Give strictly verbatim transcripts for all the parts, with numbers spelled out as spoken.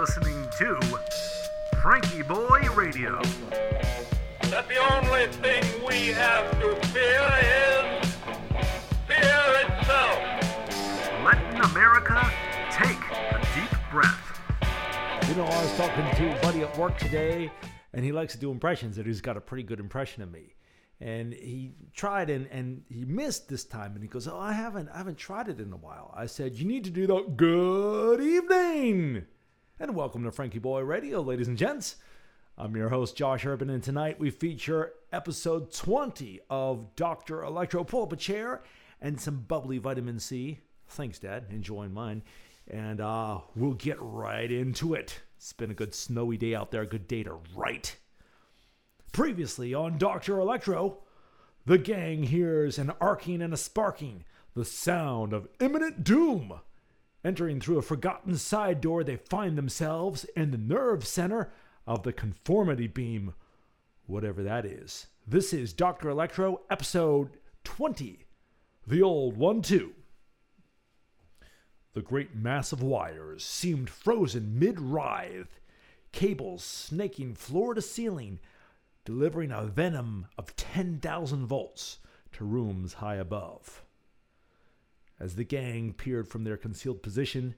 listening to Frankie Boy Radio. That the only thing we have to fear is fear itself. Letting America take a deep breath. You know, I was talking to a buddy at work today, and he likes to do impressions, and he's got a pretty good impression of me. And he tried and, and he missed this time. And he goes, oh, I haven't I haven't tried it in a while. I said, you need to do the good evening. And welcome to Frankie Boy Radio, ladies and gents. I'm your host, Josh Urban. And tonight we feature episode twenty of Doctor Electro. Pull up a chair and some bubbly vitamin C. Thanks, Dad. Enjoying mine. And uh, we'll get right into it. It's been a good snowy day out there. A good day to write. Previously on Doctor Electro, the gang hears an arcing and a sparking, the sound of imminent doom. Entering through a forgotten side door, they find themselves in the nerve center of the conformity beam, whatever that is. This is Doctor Electro, episode twenty, the old one two. The great mass of wires seemed frozen mid-writhe, cables snaking floor to ceiling, delivering a venom of ten thousand volts to rooms high above. As the gang peered from their concealed position,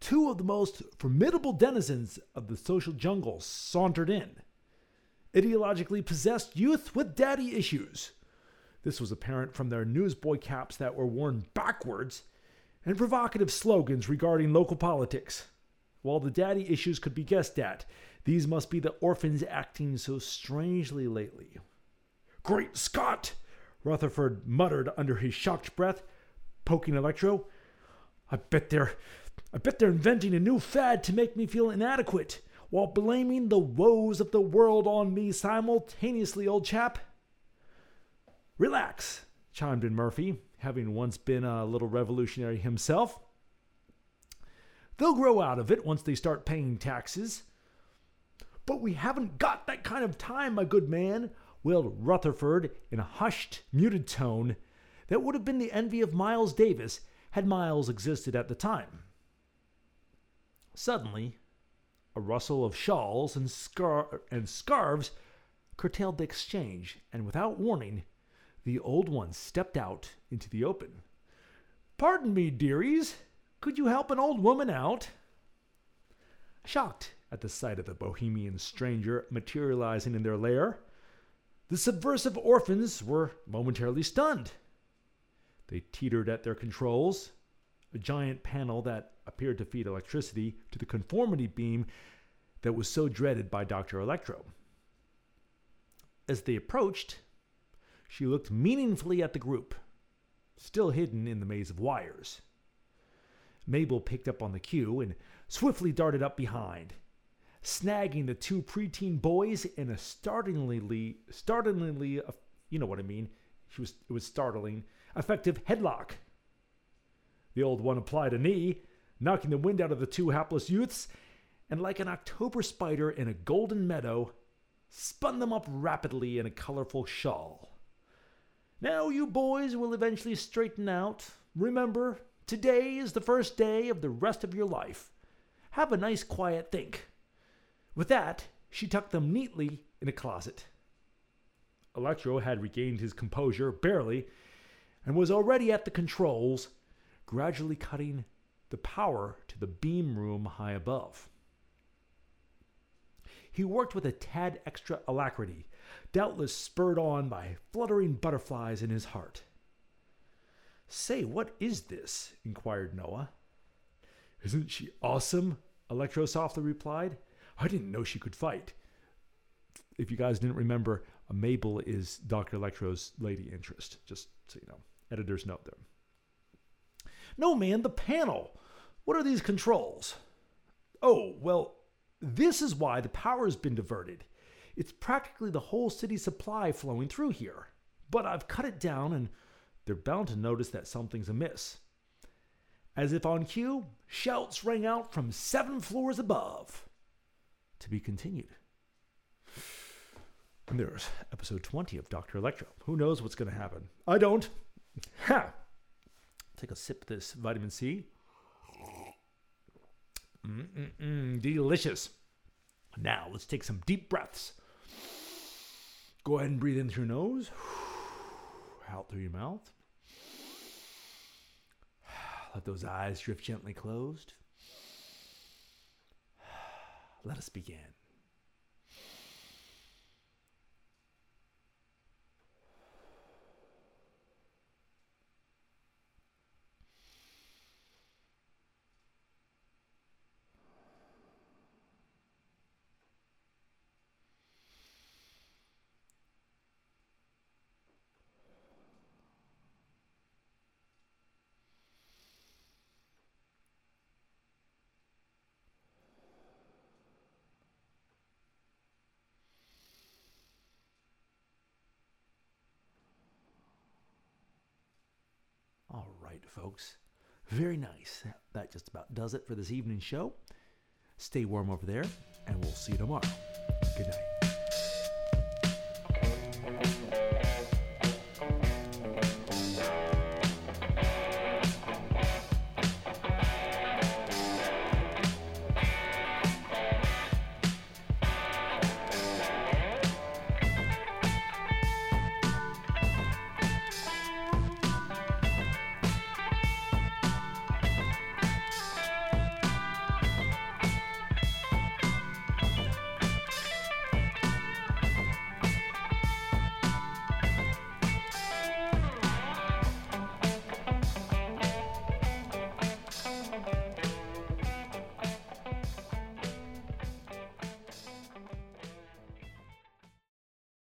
two of the most formidable denizens of the social jungle sauntered in. Ideologically possessed youth with daddy issues. This was apparent from their newsboy caps that were worn backwards and provocative slogans regarding local politics. While the daddy issues could be guessed at, these must be the orphans acting so strangely lately. Great Scott! Rutherford muttered under his shocked breath, poking Electro. I bet they're, I bet they're inventing a new fad to make me feel inadequate, while blaming the woes of the world on me simultaneously, old chap. Relax, chimed in Murphy, having once been a little revolutionary himself. They'll grow out of it once they start paying taxes. But we haven't got that kind of time, my good man, wailed Rutherford in a hushed, muted tone that would have been the envy of Miles Davis had Miles existed at the time. Suddenly, a rustle of shawls and, scar- and scarves curtailed the exchange, and without warning, the old one stepped out into the open. Pardon me, dearies. Could you help an old woman out? Shocked at the sight of the bohemian stranger materializing in their lair, the subversive orphans were momentarily stunned. They teetered at their controls. A giant panel that appeared to feed electricity to the conformity beam that was so dreaded by Doctor Electro. As they approached, she looked meaningfully at the group, still hidden in the maze of wires. Mabel picked up on the cue and swiftly darted up behind, snagging the two preteen boys in a startlingly, startlingly, you know what I mean, she was, it was startling, effective headlock. The old one applied a knee, knocking the wind out of the two hapless youths, and like an October spider in a golden meadow, spun them up rapidly in a colorful shawl. Now you boys will eventually straighten out. Remember, today is the first day of the rest of your life. Have a nice quiet think. With that, she tucked them neatly in a closet. Electro had regained his composure, barely, and was already at the controls, gradually cutting the power to the beam room high above. He worked with a tad extra alacrity, doubtless spurred on by fluttering butterflies in his heart. Say, what is this? Inquired Noah. Isn't she awesome? Electro softly replied. I didn't know she could fight. If you guys didn't remember, Mabel is Doctor Electro's lady interest. Just so you know. Editor's note there. No, man, the panel. What are these controls? Oh, well, this is why the power's been diverted. It's practically the whole city supply flowing through here. But I've cut it down and they're bound to notice that something's amiss. As if on cue, shouts rang out from seven floors above. To be continued. And there's episode twenty of Doctor Electro. Who knows what's going to happen? I don't. Ha! Take a sip of this vitamin C. Mm-mm-mm, delicious. Now, let's take some deep breaths. Go ahead and breathe in through your nose. Out through your mouth. Let those eyes drift gently closed. Let us begin. Right, folks. Very nice. That just about does it for this evening's show. Stay warm over there, and we'll see you tomorrow. Good night.